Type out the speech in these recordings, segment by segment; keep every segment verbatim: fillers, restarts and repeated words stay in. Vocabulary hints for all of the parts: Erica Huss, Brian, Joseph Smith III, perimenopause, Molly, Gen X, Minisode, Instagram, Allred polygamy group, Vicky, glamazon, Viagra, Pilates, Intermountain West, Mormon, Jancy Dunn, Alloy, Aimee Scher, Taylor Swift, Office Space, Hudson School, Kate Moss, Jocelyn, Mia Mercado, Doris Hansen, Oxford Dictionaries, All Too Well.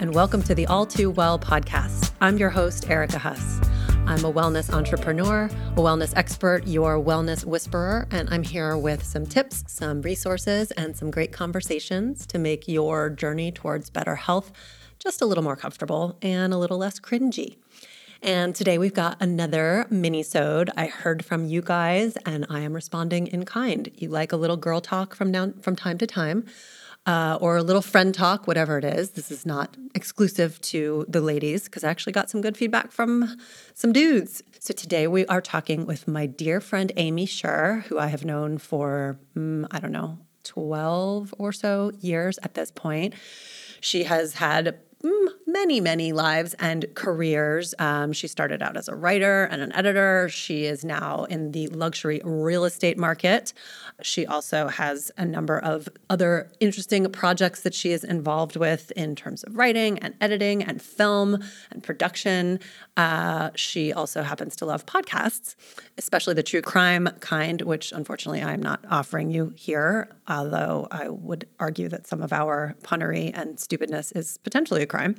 and welcome to the All Too Well podcast. I'm your host, Erica Huss. I'm a wellness entrepreneur, a wellness expert, your wellness whisperer, and I'm here with some tips, some resources, and some great conversations to make your journey towards better health just a little more comfortable and a little less cringy. And today we've got another mini-sode. I heard from you guys, and I am responding in kind. You like a little girl talk from now, from time to time, uh, or a little friend talk, whatever it is. This is not exclusive to the ladies, because I actually got some good feedback from some dudes. So today we are talking with my dear friend Aimee Scher, who I have known for, mm, I don't know, twelve or so years at this point. She has had many, many lives and careers. Um, she started out as a writer and an editor. She is now in the luxury real estate market. She also has a number of other interesting projects that she is involved with in terms of writing and editing and film and production. Uh, she also happens to love podcasts, especially the true crime kind, which unfortunately I'm not offering you here, although I would argue that some of our punnery and stupidness is potentially a crime.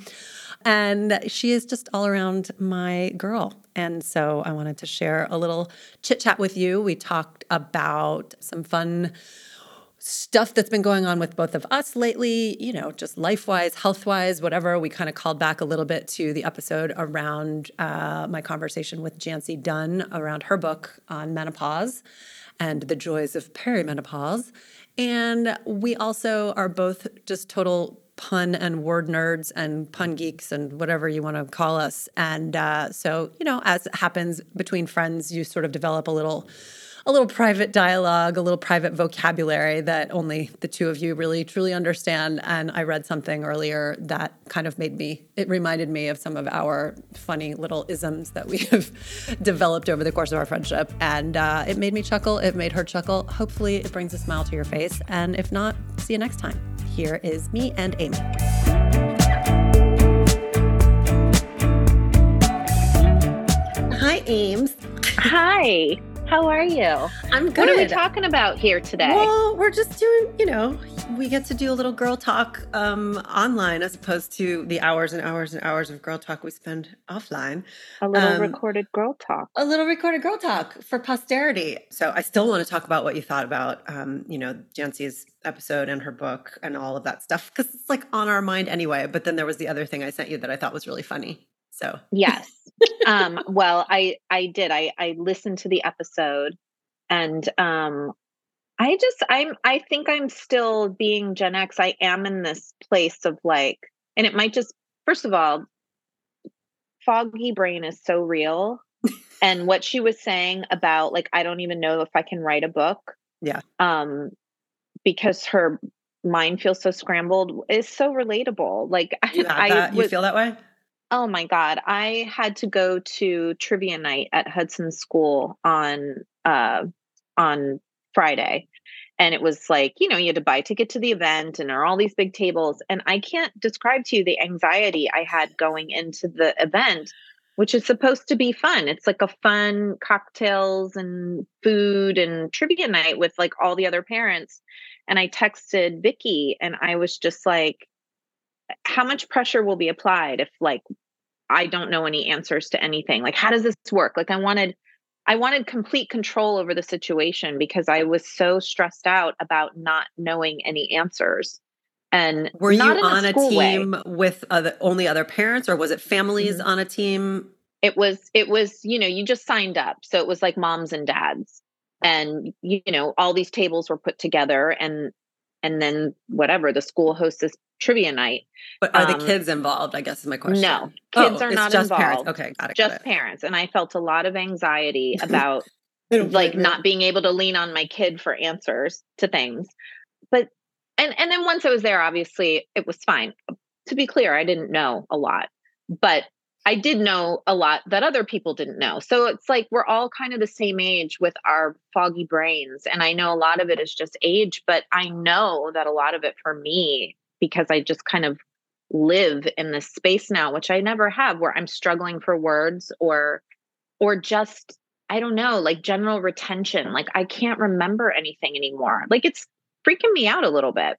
And she is just all around my girl. And so I wanted to share a little chit chat with you. We talked about some fun stuff that's been going on with both of us lately, you know, just life-wise, health-wise, whatever. We kind of called back a little bit to the episode around uh, my conversation with Jancy Dunn around her book on menopause and the joys of perimenopause. And we also are both just total pun and word nerds and pun geeks and whatever you want to call us. And uh, so, you know, as happens between friends, you sort of develop a little a little private dialogue, a little private vocabulary that only the two of you really truly understand. And I read something earlier that kind of made me, it reminded me of some of our funny little isms that we have developed over the course of our friendship. And uh, it made me chuckle. It made her chuckle. Hopefully it brings a smile to your face. And if not, see you next time. Here is me and Aimee. Hi, Ames. Hi. How are you? I'm good. What are we talking about here today? Well, we're just doing, you know, we get to do a little girl talk um, online as opposed to the hours and hours and hours of girl talk we spend offline. A little um, recorded girl talk. A little recorded girl talk for posterity. So I still want to talk about what you thought about, um, you know, Jancy's episode and her book and all of that stuff, because it's like on our mind anyway. But then there was the other thing I sent you that I thought was really funny. So yes. um, well, I, I did, I, I listened to the episode and, um, I just, I'm, I think I'm still being Gen X. I am in this place of like, and it might just, first of all, foggy brain is so real. And what she was saying about like, I don't even know if I can write a book. Yeah. Um, because her mind feels so scrambled is so relatable. Like you I, that? I was, you feel that way? Oh my God. I had to go to trivia night at Hudson School on, uh, on Friday. And it was like, you know, you had to buy a ticket to the event and there are all these big tables. And I can't describe to you the anxiety I had going into the event, which is supposed to be fun. It's like a fun cocktails and food and trivia night with like all the other parents. And I texted Vicky and I was just like, how much pressure will be applied if like, I don't know any answers to anything? Like, how does this work? Like I wanted, I wanted complete control over the situation because I was so stressed out about not knowing any answers. And were you on a team with other, only other parents, or was it families mm-hmm. on a team? It was, it was, you know, you just signed up. So it was like moms and dads and, you know, all these tables were put together and, and then whatever, the school hosts this trivia night. But are um, the kids involved, I guess is my question. No, kids oh, are not just involved. Parents. Okay, got it. Just got it. Parents. And I felt a lot of anxiety about like not being able to lean on my kid for answers to things. But, and, and then once I was there, obviously it was fine. To be clear, I didn't know a lot, but I did know a lot that other people didn't know. So it's like, we're all kind of the same age with our foggy brains. And I know a lot of it is just age, but I know that a lot of it for me, because I just kind of live in this space now, which I never have, where I'm struggling for words or, or just, I don't know, like general retention. Like I can't remember anything anymore. Like it's freaking me out a little bit.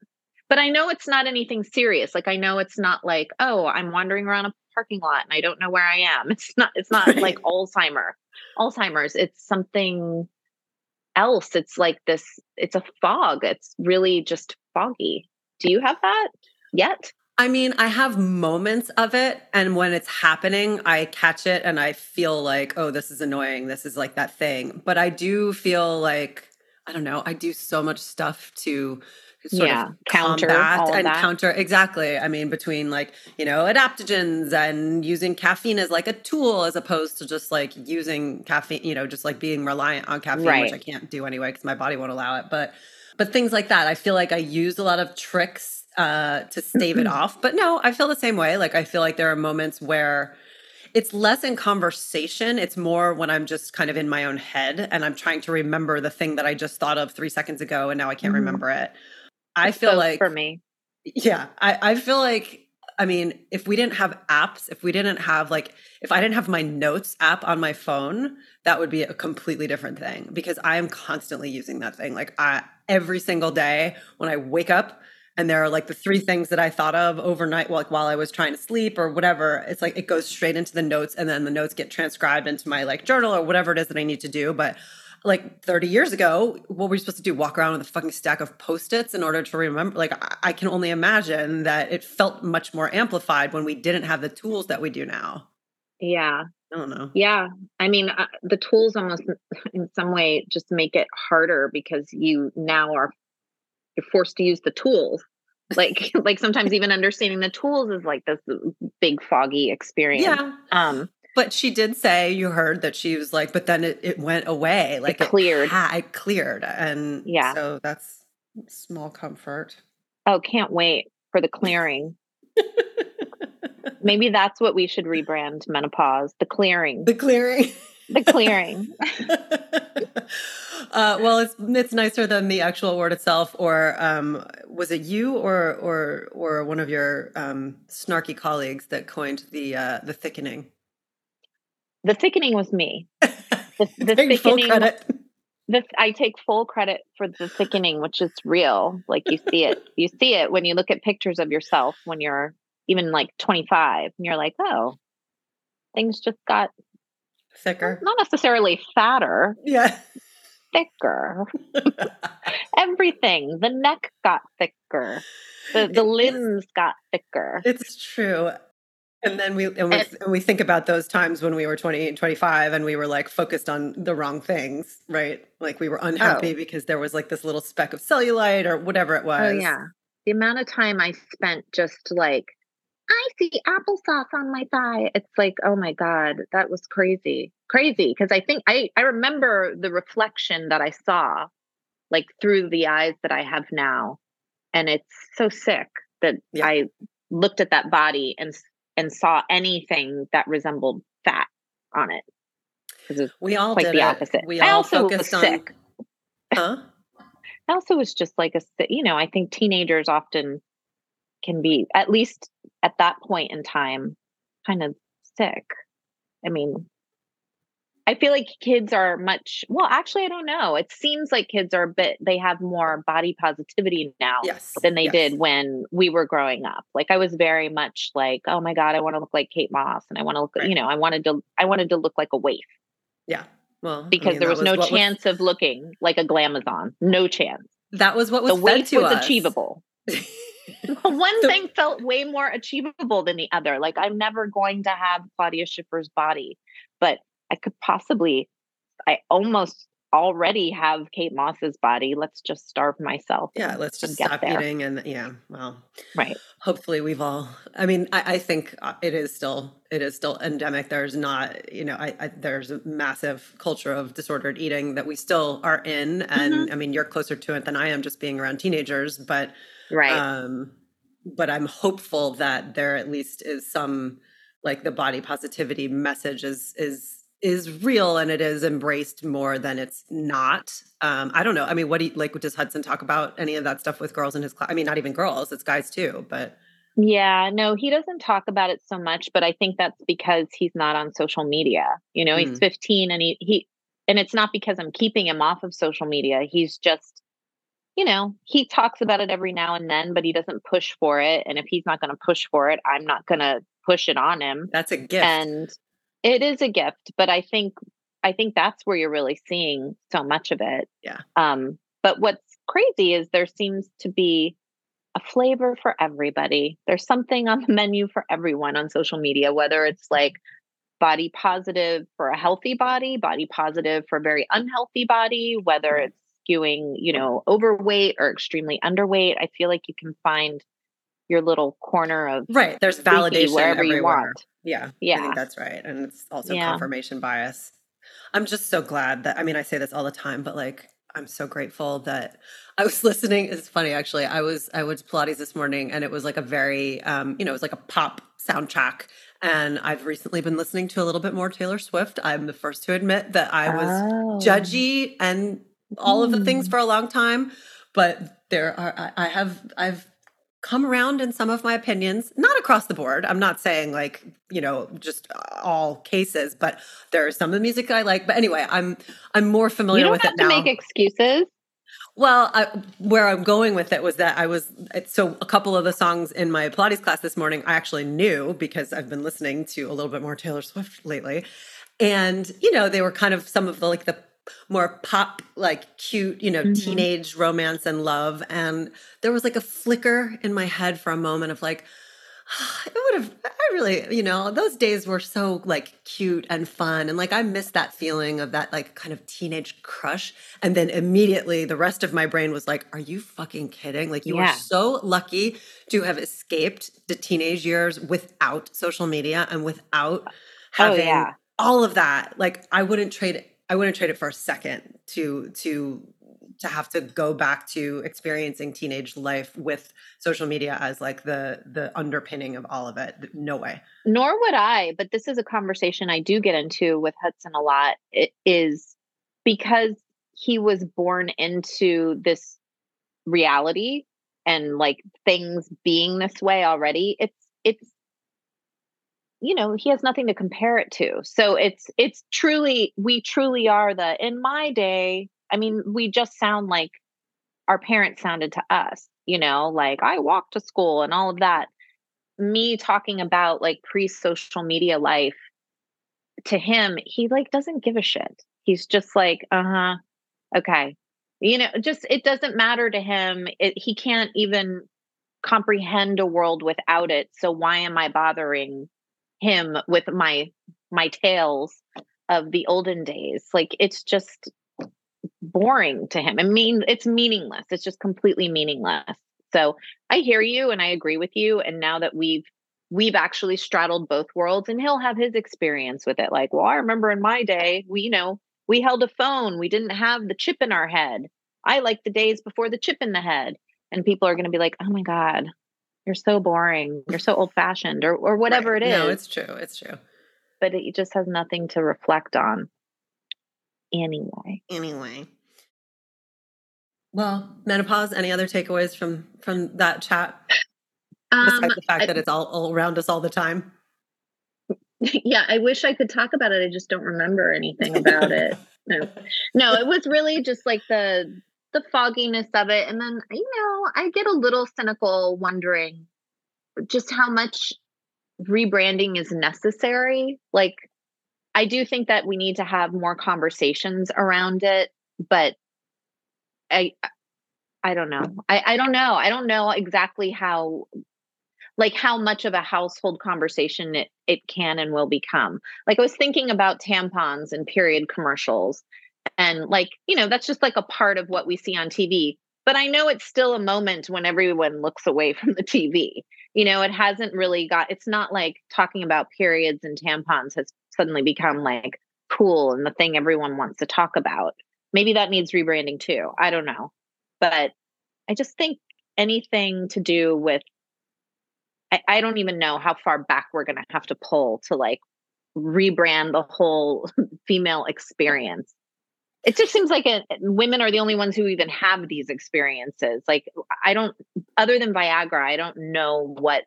But I know it's not anything serious. Like, I know it's not like, oh, I'm wandering around a parking lot and I don't know where I am. It's not, it's not like Alzheimer, Alzheimer's. It's something else. It's like this, it's a fog. It's really just foggy. Do you have that yet? I mean, I have moments of it. And when it's happening, I catch it and I feel like, oh, this is annoying. This is like that thing. But I do feel like, I don't know, I do so much stuff to sort yeah, of counter all and that. counter. Exactly. I mean, between like, you know, adaptogens and using caffeine as like a tool, as opposed to just like using caffeine, you know, just like being reliant on caffeine, right. which I can't do anyway because my body won't allow it. But, but things like that, I feel like I use a lot of tricks uh, to stave it off. But no, I feel the same way. Like, I feel like there are moments where it's less in conversation. It's more when I'm just kind of in my own head and I'm trying to remember the thing that I just thought of three seconds ago and now I can't mm-hmm. remember it. I it's feel like for me. Yeah. I, I feel like, I mean, if we didn't have apps, if we didn't have like, if I didn't have my notes app on my phone, that would be a completely different thing because I am constantly using that thing. Like I, every single day when I wake up and there are like the three things that I thought of overnight, like while I was trying to sleep or whatever, it's like, it goes straight into the notes and then the notes get transcribed into my like journal or whatever it is that I need to do. But like thirty years ago, what were you supposed to do? Walk around with a fucking stack of Post-its in order to remember? Like, I can only imagine that it felt much more amplified when we didn't have the tools that we do now. Yeah. I don't know. Yeah. I mean, uh, the tools almost in some way just make it harder because you now are you're forced to use the tools. Like, like sometimes even understanding the tools is like this big foggy experience. Yeah. Um, But she did say, you heard that she was like, but then it, it went away. Like it cleared. It, I cleared. And yeah. So that's small comfort. Oh, can't wait for the clearing. Maybe that's what we should rebrand menopause. The clearing. The clearing. The clearing. uh, well, it's it's nicer than the actual word itself. Or um, was it you or or or one of your um, snarky colleagues that coined the uh, the thickening? The thickening was me. The, the take thickening. Full credit. The, I take full credit for the thickening, which is real. Like you see it, you see it when you look at pictures of yourself when you're even like twenty-five, and you're like, oh, things just got thicker. Not necessarily fatter. Yeah, thicker. Everything. The neck got thicker. The the limbs got thicker. It's true. And then we and we, and, and we think about those times when we were twenty-eight, twenty-five and we were like focused on the wrong things, right? Like we were unhappy oh. because there was like this little speck of cellulite or whatever it was. Oh yeah. The amount of time I spent just like, I see applesauce on my thigh. It's like, oh my God, that was crazy. Crazy. Because I think I, I remember the reflection that I saw like through the eyes that I have now. And it's so sick that yeah. I looked at that body and and saw anything that resembled fat on it. It we all quite did the it. opposite. We all I also focused was sick. On... Huh? I also was just like, a, you know, I think teenagers often can be, at least at that point in time, kind of sick. I mean, I feel like kids are much, well, actually, I don't know. It seems like kids are a bit, they have more body positivity now yes. than they yes. did when we were growing up. Like I was very much like, oh my God, I want to look like Kate Moss. And I want to look, right. you know, I wanted to, I wanted to look like a waif. Yeah. Well, because I mean, there was, was no chance was... of looking like a glamazon. No chance. That was what was the waif to was us. Achievable. One the... thing felt way more achievable than the other. Like I'm never going to have Claudia Schiffer's body, but I could possibly, I almost already have Kate Moss's body. Let's just starve myself. Yeah, let's just stop there. eating. And yeah, well, right. Hopefully we've all, I mean, I, I think it is still, it is still endemic. There's not, you know, I, I there's a massive culture of disordered eating that we still are in. And mm-hmm. I mean, you're closer to it than I am just being around teenagers, but, right. um, but I'm hopeful that there at least is some, like the body positivity message is, is, is real and it is embraced more than it's not. Um, I don't know. I mean, what do you, like, does Hudson talk about any of that stuff with girls in his class? I mean, not even girls, it's guys too, but. Yeah, no, he doesn't talk about it so much, but I think that's because he's not on social media. You know, mm. he's fifteen and he, he, and it's not because I'm keeping him off of social media. He's just, you know, he talks about it every now and then, but he doesn't push for it. And if he's not going to push for it, I'm not going to push it on him. That's a gift. And it is a gift, but I think, I think that's where you're really seeing so much of it. Yeah. Um, but what's crazy is there seems to be a flavor for everybody. There's something on the menu for everyone on social media, whether it's like body positive for a healthy body, body positive for a very unhealthy body, whether it's skewing, you know, overweight or extremely underweight. I feel like you can find your little corner of right. There's validation wherever everywhere. You want. Yeah. Yeah. I think that's right. And it's also yeah. confirmation bias. I'm just so glad that, I mean, I say this all the time, but like, I'm so grateful that I was listening. It's funny, actually. I was, I went to Pilates this morning and it was like a very, um, you know, it was like a pop soundtrack. And I've recently been listening to a little bit more Taylor Swift. I'm the first to admit that I was oh. judgy and all of the things for a long time, but there are, I, I have, I've come around in some of my opinions, not across the board. I'm not saying like, you know, just all cases, but there is some of the music I like, but anyway, I'm, I'm more familiar with it now. You don't have to make excuses. Well, I, where I'm going with it was that I was, so a couple of the songs in my Pilates class this morning, I actually knew because I've been listening to a little bit more Taylor Swift lately. And, you know, they were kind of some of the, like the more pop, like cute, you know, mm-hmm. teenage romance and love. And there was like a flicker in my head for a moment of like, oh, I would have, I really, you know, those days were so like cute and fun. And like, I miss that feeling of that like kind of teenage crush. And then immediately the rest of my brain was like, are you fucking kidding? Like you yeah. were so lucky to have escaped the teenage years without social media and without having oh, yeah. all of that. Like I wouldn't trade it. I wouldn't trade it for a second to to to have to go back to experiencing teenage life with social media as like the the underpinning of all of it. No way. Nor would I, but this is a conversation I do get into with Hudson a lot. It is because he was born into this reality and like things being this way already. It's it's you know, he has nothing to compare it to. So it's, it's truly, we truly are the, in my day, I mean, we just sound like our parents sounded to us, you know, like I walked to school and all of that. Me talking about like pre-social media life to him, he like doesn't give a shit. He's just like, uh-huh, okay. You know, just, it doesn't matter to him. It, he can't even comprehend a world without it. So why am I bothering him with my, my tales of the olden days? Like, it's just boring to him. I mean, it's meaningless. It's just completely meaningless. So I hear you and I agree with you. And now that we've, we've actually straddled both worlds and he'll have his experience with it. Like, well, I remember in my day, we, you know, we held a phone. We didn't have the chip in our head. I like the days before the chip in the head. And people are going to be like, oh my God, you're so boring. You're so old fashioned or, or whatever right. it is. No, it's true. It's true. But it just has nothing to reflect on anyway. Anyway. Well, menopause, any other takeaways from, from that chat? Um, Besides the fact I, that it's all, all around us all the time. Yeah. I wish I could talk about it. I just don't remember anything about it. No, no, it was really just like the, the fogginess of it. And then, you know, I get a little cynical wondering just how much rebranding is necessary. Like, I do think that we need to have more conversations around it, but I, I don't know. I, I don't know. I don't know exactly how, like how much of a household conversation it, it can and will become. Like I was thinking about tampons and period commercials. And like, you know, that's just like a part of what we see on T V. But I know it's still a moment when everyone looks away from the T V. You know, it hasn't really got, it's not like talking about periods and tampons has suddenly become like cool and the thing everyone wants to talk about. Maybe that needs rebranding too. I don't know. But I just think anything to do with, I, I don't even know how far back we're going to have to pull to like rebrand the whole female experience. It just seems like a, women are the only ones who even have these experiences. Like I don't, other than Viagra, I don't know what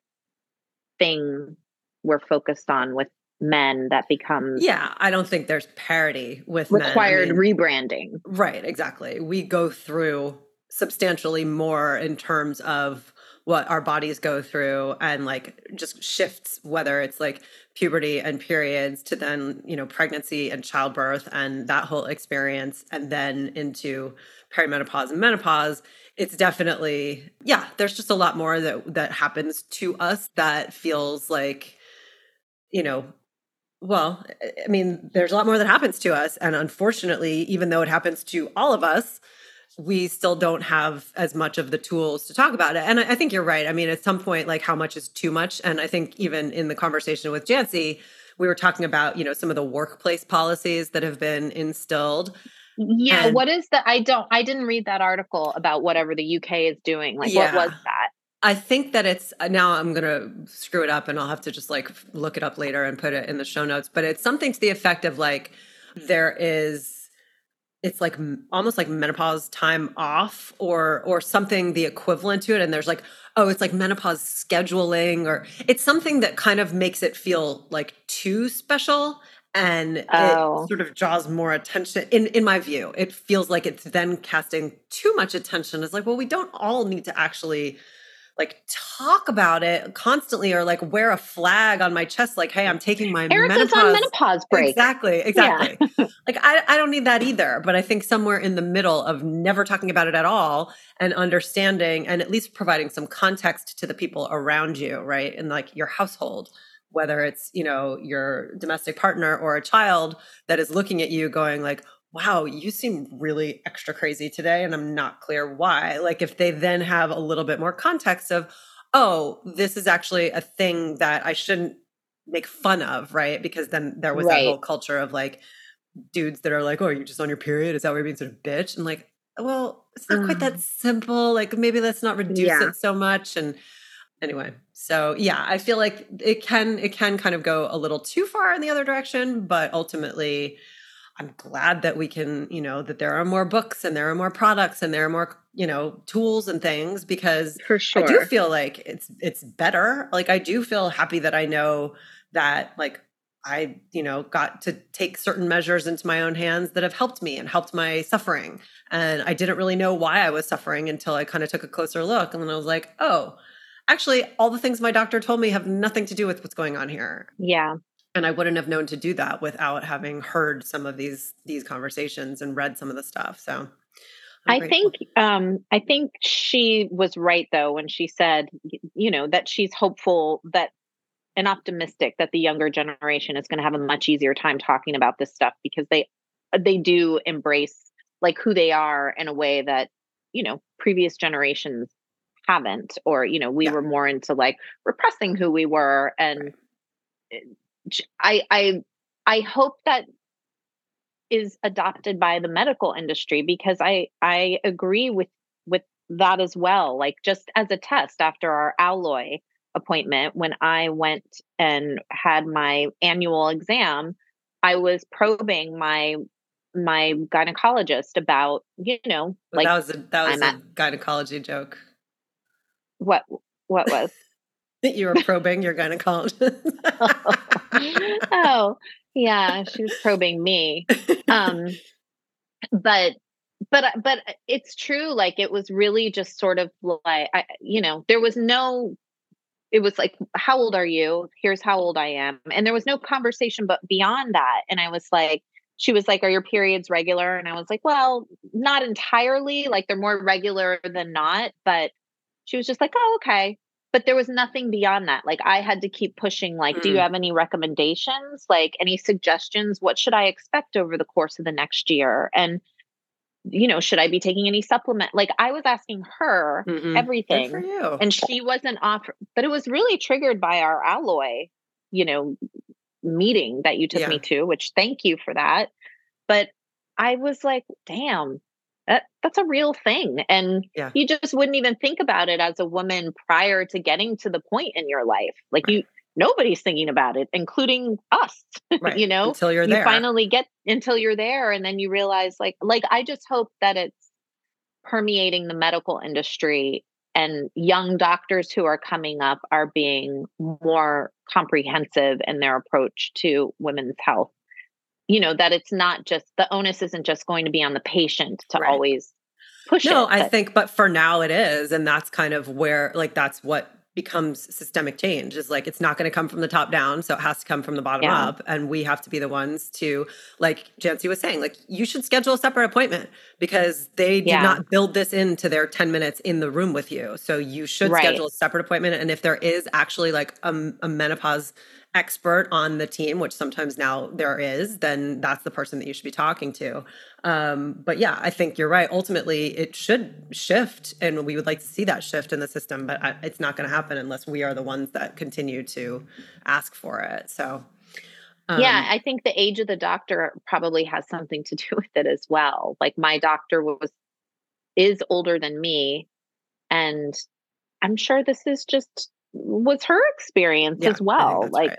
thing we're focused on with men that becomes. Yeah. I don't think there's parity with required men. I mean, rebranding. Right. Exactly. We go through substantially more in terms of what our bodies go through, and like just shifts, whether it's like puberty and periods to then, you know, pregnancy and childbirth and that whole experience, and then into perimenopause and menopause. It's definitely, yeah, there's just a lot more that, that happens to us that feels like, you know, well, I mean, there's a lot more that happens to us. And unfortunately, even though it happens to all of us, we still don't have as much of the tools to talk about it. And I, I think you're right. I mean, at some point, like, how much is too much? And I think even in the conversation with Jancy, we were talking about, you know, some of the workplace policies that have been instilled. Yeah. And what is the, I don't, I didn't read that article about whatever the U K is doing. Like, yeah. What was that? I think that it's, now I'm going to screw it up and I'll have to just like look it up later and put it in the show notes. But it's something to the effect of like, there is, it's like almost like menopause time off or or something the equivalent to it. And there's like, oh, it's like menopause scheduling, or it's something that kind of makes it feel like too special. And oh. It sort of draws more attention. In, in my view, it feels like it's then casting too much attention. It's like, well, we don't all need to actually like talk about it constantly, or like wear a flag on my chest, like, hey, I'm taking my Erica's menopause. Erica's on menopause break. Exactly, exactly. Yeah. Like, I, I don't need that either. But I think somewhere in the middle of never talking about it at all and understanding and at least providing some context to the people around you, right? And like your household, whether it's, you know, your domestic partner or a child that is looking at you going like, wow, you seem really extra crazy today, and I'm not clear why. Like, if they then have a little bit more context of, oh, this is actually a thing that I shouldn't make fun of, right? Because then there was right. that whole culture of like dudes that are like, oh, are you just on your period? Is that why you're being sort of bitch? And like, well, it's not mm. quite that simple. Like, maybe let's not reduce yeah. it so much. And anyway, so yeah, I feel like it can it can kind of go a little too far in the other direction, but ultimately I'm glad that we can, you know, that there are more books and there are more products and there are more, you know, tools and things, because for sure. I do feel like it's, it's better. Like, I do feel happy that I know that like I, you know, got to take certain measures into my own hands that have helped me and helped my suffering. And I didn't really know why I was suffering until I kind of took a closer look. And then I was like, oh, actually all the things my doctor told me have nothing to do with what's going on here. Yeah. And I wouldn't have known to do that without having heard some of these these conversations and read some of the stuff. So I'm I grateful. think um, I think she was right, though, when she said, you know, that she's hopeful that and optimistic that the younger generation is going to have a much easier time talking about this stuff, because they they do embrace like who they are in a way that, you know, previous generations haven't, or, you know, we yeah. were more into like repressing who we were and. Right. It, I, I, I hope that is adopted by the medical industry, because I, I agree with, with that as well. Like, just as a test after our Alloy appointment, when I went and had my annual exam, I was probing my, my gynecologist about, you know, like well, that was a, that was I'm a at, gynecology joke. What, what was you were probing your gynecologist? Oh. Oh, yeah, she was probing me. Um, but, but, but it's true. Like, it was really just sort of like, I, you know, there was no, it was like, how old are you? Here's how old I am. And there was no conversation, but beyond that. And I was like, she was like, are your periods regular? And I was like, well, not entirely. Like, they're more regular than not. But she was just like, oh, okay. But there was nothing beyond that. Like, I had to keep pushing, like, mm. do you have any recommendations? Like, any suggestions? What should I expect over the course of the next year? And, you know, should I be taking any supplement? Like, I was asking her Mm-mm. everything. Good for you. And she wasn't offered, but it was really triggered by our Alloy, you know, meeting that you took yeah. me to, which thank you for that. But I was like, damn. That, that's a real thing. And yeah. you just wouldn't even think about it as a woman prior to getting to the point in your life. Like right. you, nobody's thinking about it, including us, right. you know, until you're there. You finally get until you're there. And then you realize like, like, I just hope that it's permeating the medical industry, and young doctors who are coming up are being more comprehensive in their approach to women's health. You know, that it's not just, the onus isn't just going to be on the patient to right. always push no, it. No, I but. think, but for now it is. And that's kind of where, like, that's what becomes systemic change, is like, it's not going to come from the top down. So it has to come from the bottom yeah. up. And we have to be the ones to, like Jancy was saying, like, you should schedule a separate appointment because they did yeah. not build this into their ten minutes in the room with you. So you should right. schedule a separate appointment. And if there is actually like a, a menopause expert on the team, which sometimes now there is, then that's the person that you should be talking to. Um, but yeah, I think you're right. Ultimately, it should shift, and we would like to see that shift in the system, but I, it's not going to happen unless we are the ones that continue to ask for it. So um, yeah, I think the age of the doctor probably has something to do with it as well. Like, my doctor was is older than me, and I'm sure this is just was her experience yeah, as well. I like, right.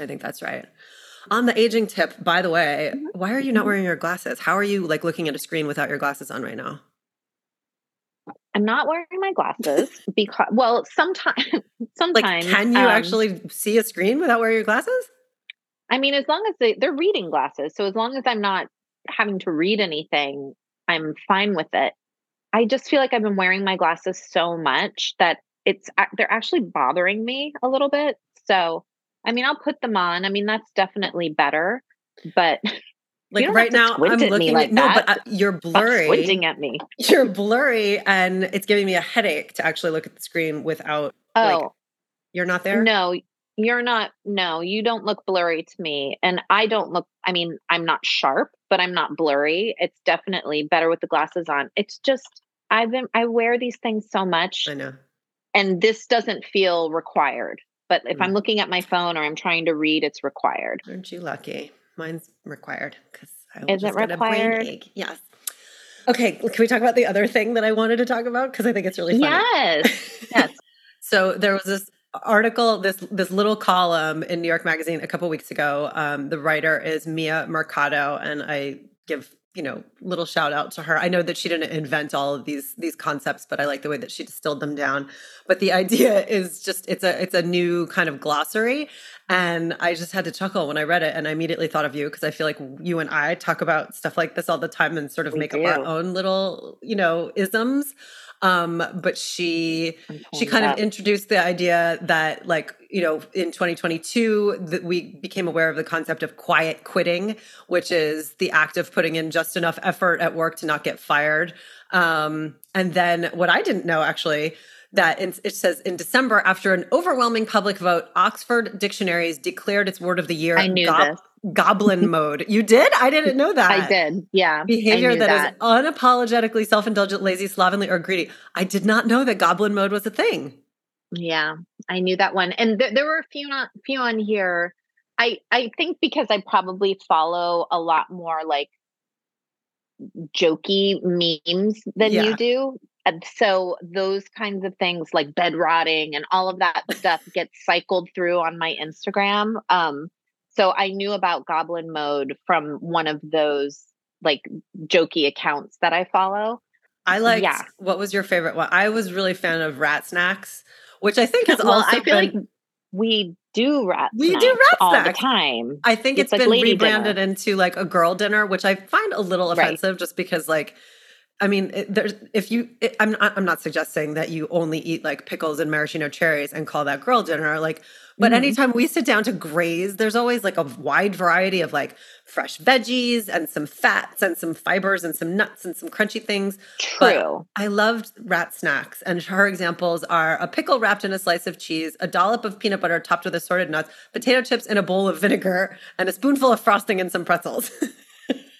I think that's right. On the aging tip, by the way, mm-hmm. why are you not wearing your glasses? How are you like looking at a screen without your glasses on right now? I'm not wearing my glasses because, well, sometimes, sometimes. Like, can you um, actually see a screen without wearing your glasses? I mean, as long as they, they're reading glasses. So as long as I'm not having to read anything, I'm fine with it. I just feel like I've been wearing my glasses so much that It's they're actually bothering me a little bit. So, I mean, I'll put them on. I mean, that's definitely better. But like right now, I'm looking at like no, that. but uh, you're blurry. Stop squinting at me. You're blurry, and it's giving me a headache to actually look at the screen without. Oh, like, you're not there? No, you're not. No, you don't look blurry to me, and I don't look. I mean, I'm not sharp, but I'm not blurry. It's definitely better with the glasses on. It's just I've been I wear these things so much. I know. And this doesn't feel required, but if mm. I'm looking at my phone or I'm trying to read, it's required. Aren't you lucky? Mine's required because I will Is just it required? Get a brain ache. Yes. Okay, can we talk about the other thing that I wanted to talk about because I think it's really funny? Yes. Yes. So there was this article, this this little column in New York Magazine a couple weeks ago. Um, the writer is Mia Mercado, and I give. you know, little shout out to her. I know that she didn't invent all of these, these concepts, but I like the way that she distilled them down. But the idea is just, it's a, it's a new kind of glossary. And I just had to chuckle when I read it. And I immediately thought of you, because I feel like you and I talk about stuff like this all the time and sort of we make do. up our own little, you know, isms. Um, but she, she kind of introduced the idea that, like, you know, in twenty twenty-two, that we became aware of the concept of quiet quitting, which is the act of putting in just enough effort at work to not get fired. Um, and then what I didn't know actually, that in, it says in December, after an overwhelming public vote, Oxford Dictionaries declared its word of the year. I knew gob- this. Goblin mode. You did? I didn't know that. I did. Yeah. Behavior that, that is unapologetically self-indulgent, lazy, slovenly, or greedy. I did not know that goblin mode was a thing. Yeah, I knew that one. And th- there were a few, not, few on here. I, I think because I probably follow a lot more like jokey memes than yeah. you do. And so those kinds of things like bed rotting and all of that stuff gets cycled through on my Instagram. Um, So I knew about goblin mode from one of those like jokey accounts that I follow. I liked, yeah. What was your favorite one? I was really a fan of rat snacks, which I think is well, also I feel been, like we do rat we snacks do rat all snacks. the time. I think it's, it's been like rebranded dinner. into like a girl dinner, which I find a little offensive right. just because like, I mean, it, there's, if you, it, I'm not, I'm not suggesting that you only eat like pickles and maraschino cherries and call that girl dinner. Like, but mm-hmm. anytime we sit down to graze, there's always like a wide variety of like fresh veggies and some fats and some fibers and some nuts and some crunchy things. True. But I loved rat snacks. And her examples are a pickle wrapped in a slice of cheese, a dollop of peanut butter topped with assorted nuts, potato chips in a bowl of vinegar, and a spoonful of frosting and some pretzels.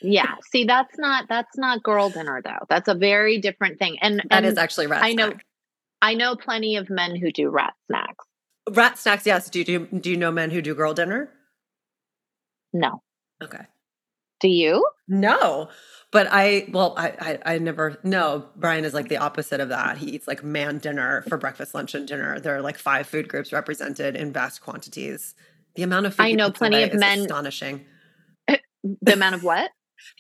Yeah. See, that's not, that's not girl dinner though. That's a very different thing. And, and that is actually rat I snack. know, I know plenty of men who do rat snacks. Rat snacks. Yes. Do you, do, do you know men who do girl dinner? No. Okay. Do you? No, but I, well, I, I, I never, no, Brian is like the opposite of that. He eats like man dinner for breakfast, lunch, and dinner. There are like five food groups represented in vast quantities. The amount of food I know plenty of men. Astonishing. The amount of what?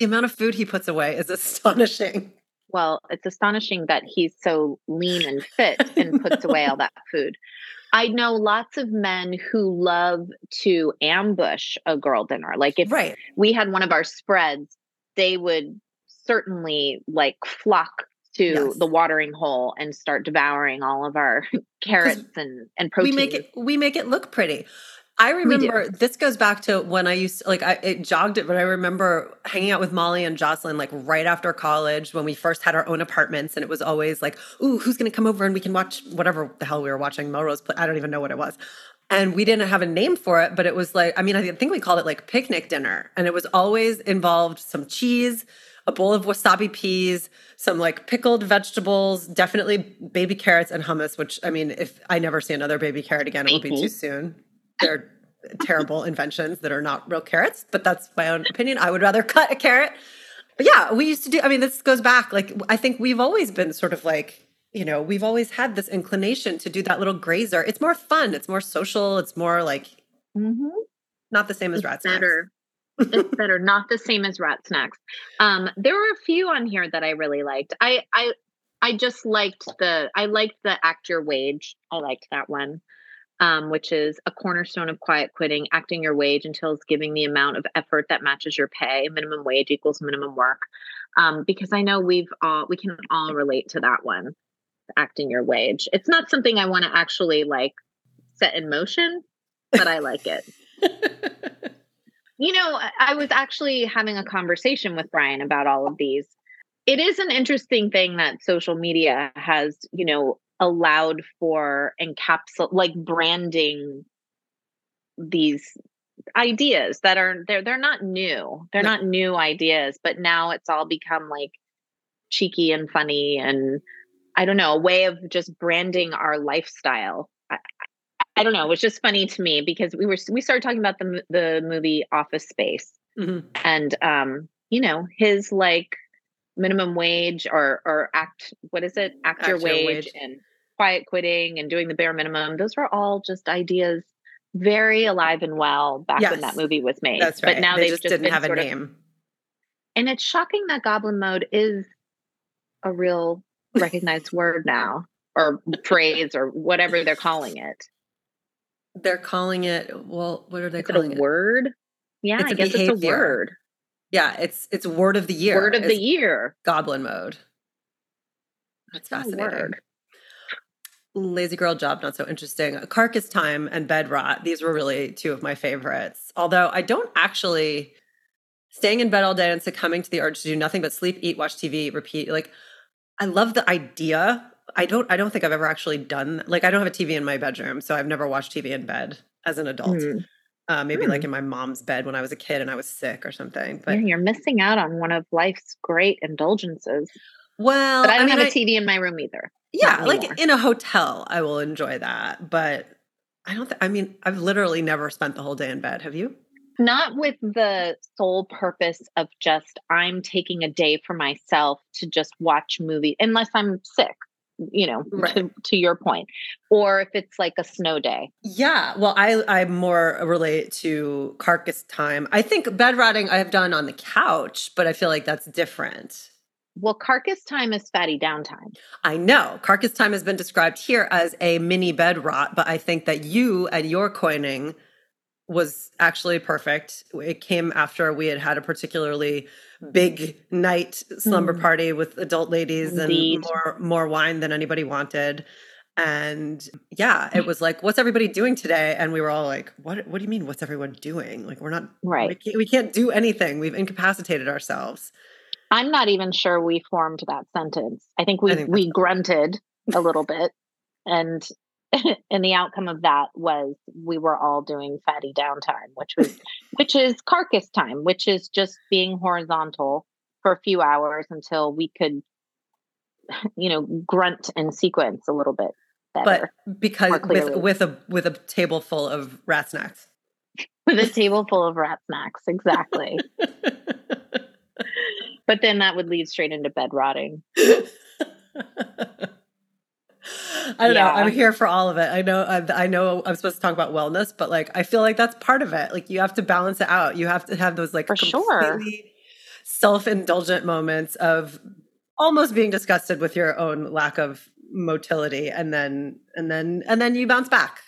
The amount of food he puts away is astonishing. Well, it's astonishing that he's so lean and fit and puts away all that food. I know lots of men who love to ambush a girl dinner. Like if right. we had one of our spreads, they would certainly like flock to yes. the watering hole and start devouring all of our carrots and, and protein. We make it, we make it look pretty. I remember this goes back to when I used to, like, I, it jogged it, but I remember hanging out with Molly and Jocelyn, like right after college when we first had our own apartments. And it was always like, ooh, who's going to come over and we can watch whatever the hell we were watching, Melrose Place. I don't even know what it was. And we didn't have a name for it, but it was like, I mean, I think we called it like picnic dinner. And it was always involved some cheese, a bowl of wasabi peas, some like pickled vegetables, definitely baby carrots and hummus, which, I mean, if I never see another baby carrot again, it will be too soon. They're terrible inventions that are not real carrots, but that's my own opinion. I would rather cut a carrot. But yeah, we used to do, I mean, this goes back, like, I think we've always been sort of like, you know, we've always had this inclination to do that little grazer. It's more fun. It's more social. It's more like, mm-hmm. not the same as it's rat snacks. Better. It's better. Not the same as rat snacks. Um, there were a few on here that I really liked. I, I, I just liked the, I liked the act your wage. I liked that one. Um, which is a cornerstone of quiet quitting, acting your wage entails giving the amount of effort that matches your pay. Minimum wage equals minimum work. Um, because I know we've all, we can all relate to that one, acting your wage. It's not something I want to actually like set in motion, but I like it. You know, I was actually having a conversation with Brian about all of these. It is an interesting thing that social media has, you know, allowed for encapsule like branding these ideas that are they're they're not new. They're not new ideas, but now it's all become like cheeky and funny and I don't know, a way of just branding our lifestyle. I, I don't know. It was just funny to me because we were we started talking about the the movie Office Space, mm-hmm. and um, you know, his like minimum wage or, or act, what is it? Act, act your, your wage, wage and quiet quitting and doing the bare minimum. Those were all just ideas very alive and well back yes. when that movie was made. That's right. But now they they've just, just didn't have a name. Of, and it's shocking that goblin mode is a real recognized word now or phrase or whatever they're calling it. They're calling it, well, what are they is calling it? A it? Word? Yeah, it's I guess behavior. It's a word. Yeah, it's it's word of the year. Word of the year. Goblin mode. That's fascinating. Word. Lazy girl job, not so interesting. Carcass time and bed rot. These were really two of my favorites. Although I don't actually, staying in bed all day and succumbing to the urge to do nothing but sleep, eat, watch T V, repeat. Like, I love the idea. I don't. I don't think I've ever actually done. Like, I don't have a T V in my bedroom, so I've never watched T V in bed as an adult. Mm. Uh, maybe mm. like in my mom's bed when I was a kid and I was sick or something. But yeah, you're missing out on one of life's great indulgences. Well, but I don't I mean, have a T V I, in my room either. Yeah, like in a hotel, I will enjoy that. But I don't. Th- I mean, I've literally never spent the whole day in bed. Have you? Not with the sole purpose of just I'm taking a day for myself to just watch movies, unless I'm sick. You know, right. to, to your point, or if it's like a snow day. Yeah. Well, I, I more relate to carcass time. I think bed rotting I have done on the couch, but I feel like that's different. Well, carcass time is fatty downtime. I know. Carcass time has been described here as a mini bed rot, but I think that you and your coining was actually perfect. It came after we had had a particularly big night slumber mm. party with adult ladies Indeed. and more more wine than anybody wanted. And yeah, it was like, what's everybody doing today? And we were all like, what What do you mean, what's everyone doing? Like, we're not, right. we, can't, we can't do anything. We've incapacitated ourselves. I'm not even sure we formed that sentence. I think we, I think we grunted a little bit. And and the outcome of that was we were all doing fatty downtime, which was, which is carcass time, which is just being horizontal for a few hours until we could, you know, grunt in sequence a little bit better. But because with, with a with a table full of rat snacks, with a table full of rat snacks, exactly. But then that would lead straight into bed rotting. I don't yeah. know. I'm here for all of it. I know. I, I know. I'm supposed to talk about wellness, but like, I feel like that's part of it. Like, you have to balance it out. You have to have those like for completely sure. self-indulgent moments of almost being disgusted with your own lack of motility, and then and then and then you bounce back.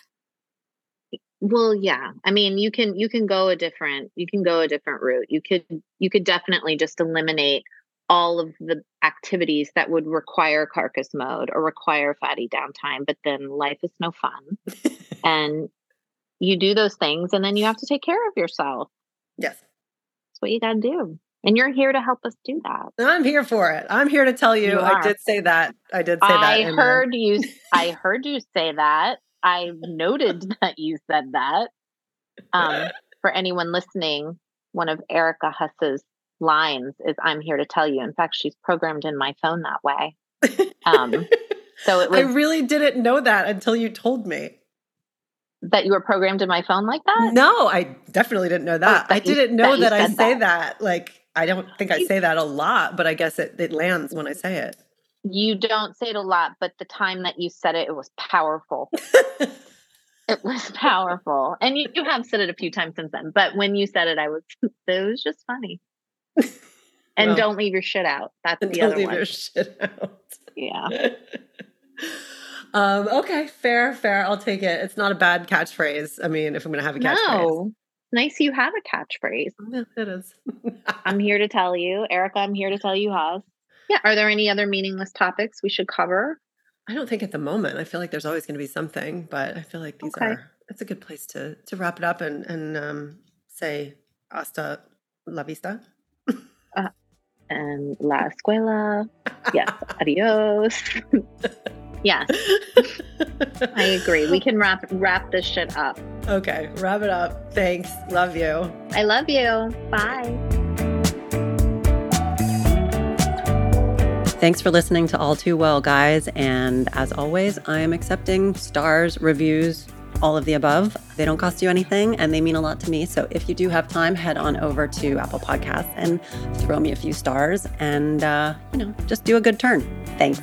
Well, yeah. I mean, you can you can go a different you can go a different route. You could you could definitely just eliminate all of the activities that would require carcass mode or require fatty downtime, but then life is no fun. And you do those things and then you have to take care of yourself. Yes. That's what you got to do. And you're here to help us do that. I'm here for it. I'm here to tell you, you I did say that. I did say I that. I heard there. you. I heard you say that. I noted that you said that. Um, for anyone listening, one of Erica Huss's lines is, I'm here to tell you. In fact, she's programmed in my phone that way. Um, so it was, I really didn't know that until you told me. That you were programmed in my phone like that? No, I definitely didn't know that. Oh, that I didn't you, know that, that I say that. that. Like, I don't think I say that a lot, but I guess it, it lands when I say it. You don't say it a lot, but the time that you said it, it was powerful. It was powerful. And you, you have said it a few times since then, but when you said it, I was, it was just funny. And well, don't leave your shit out. That's the other one. Don't leave your shit out. Yeah. Um, okay, fair, fair. I'll take it. It's not a bad catchphrase. I mean, if I'm going to have a catchphrase. No, nice you have a catchphrase. Yeah, it is. I'm here to tell you. Erica, I'm here to tell you, Haas. Yeah, are there any other meaningless topics we should cover? I don't think at the moment. I feel like there's always going to be something, but I feel like these okay. are, it's a good place to to wrap it up and, and um, say hasta la vista. uh, and la escuela. Yes, adios. Yes. I agree. We can wrap wrap this shit up. Okay, wrap it up. Thanks. Love you. I love you. Bye. Thanks for listening to All Too Well, guys. And as always, I am accepting stars, reviews, all of the above. They don't cost you anything and they mean a lot to me. So if you do have time, head on over to Apple Podcasts and throw me a few stars and, uh, you know, just do a good turn. Thanks.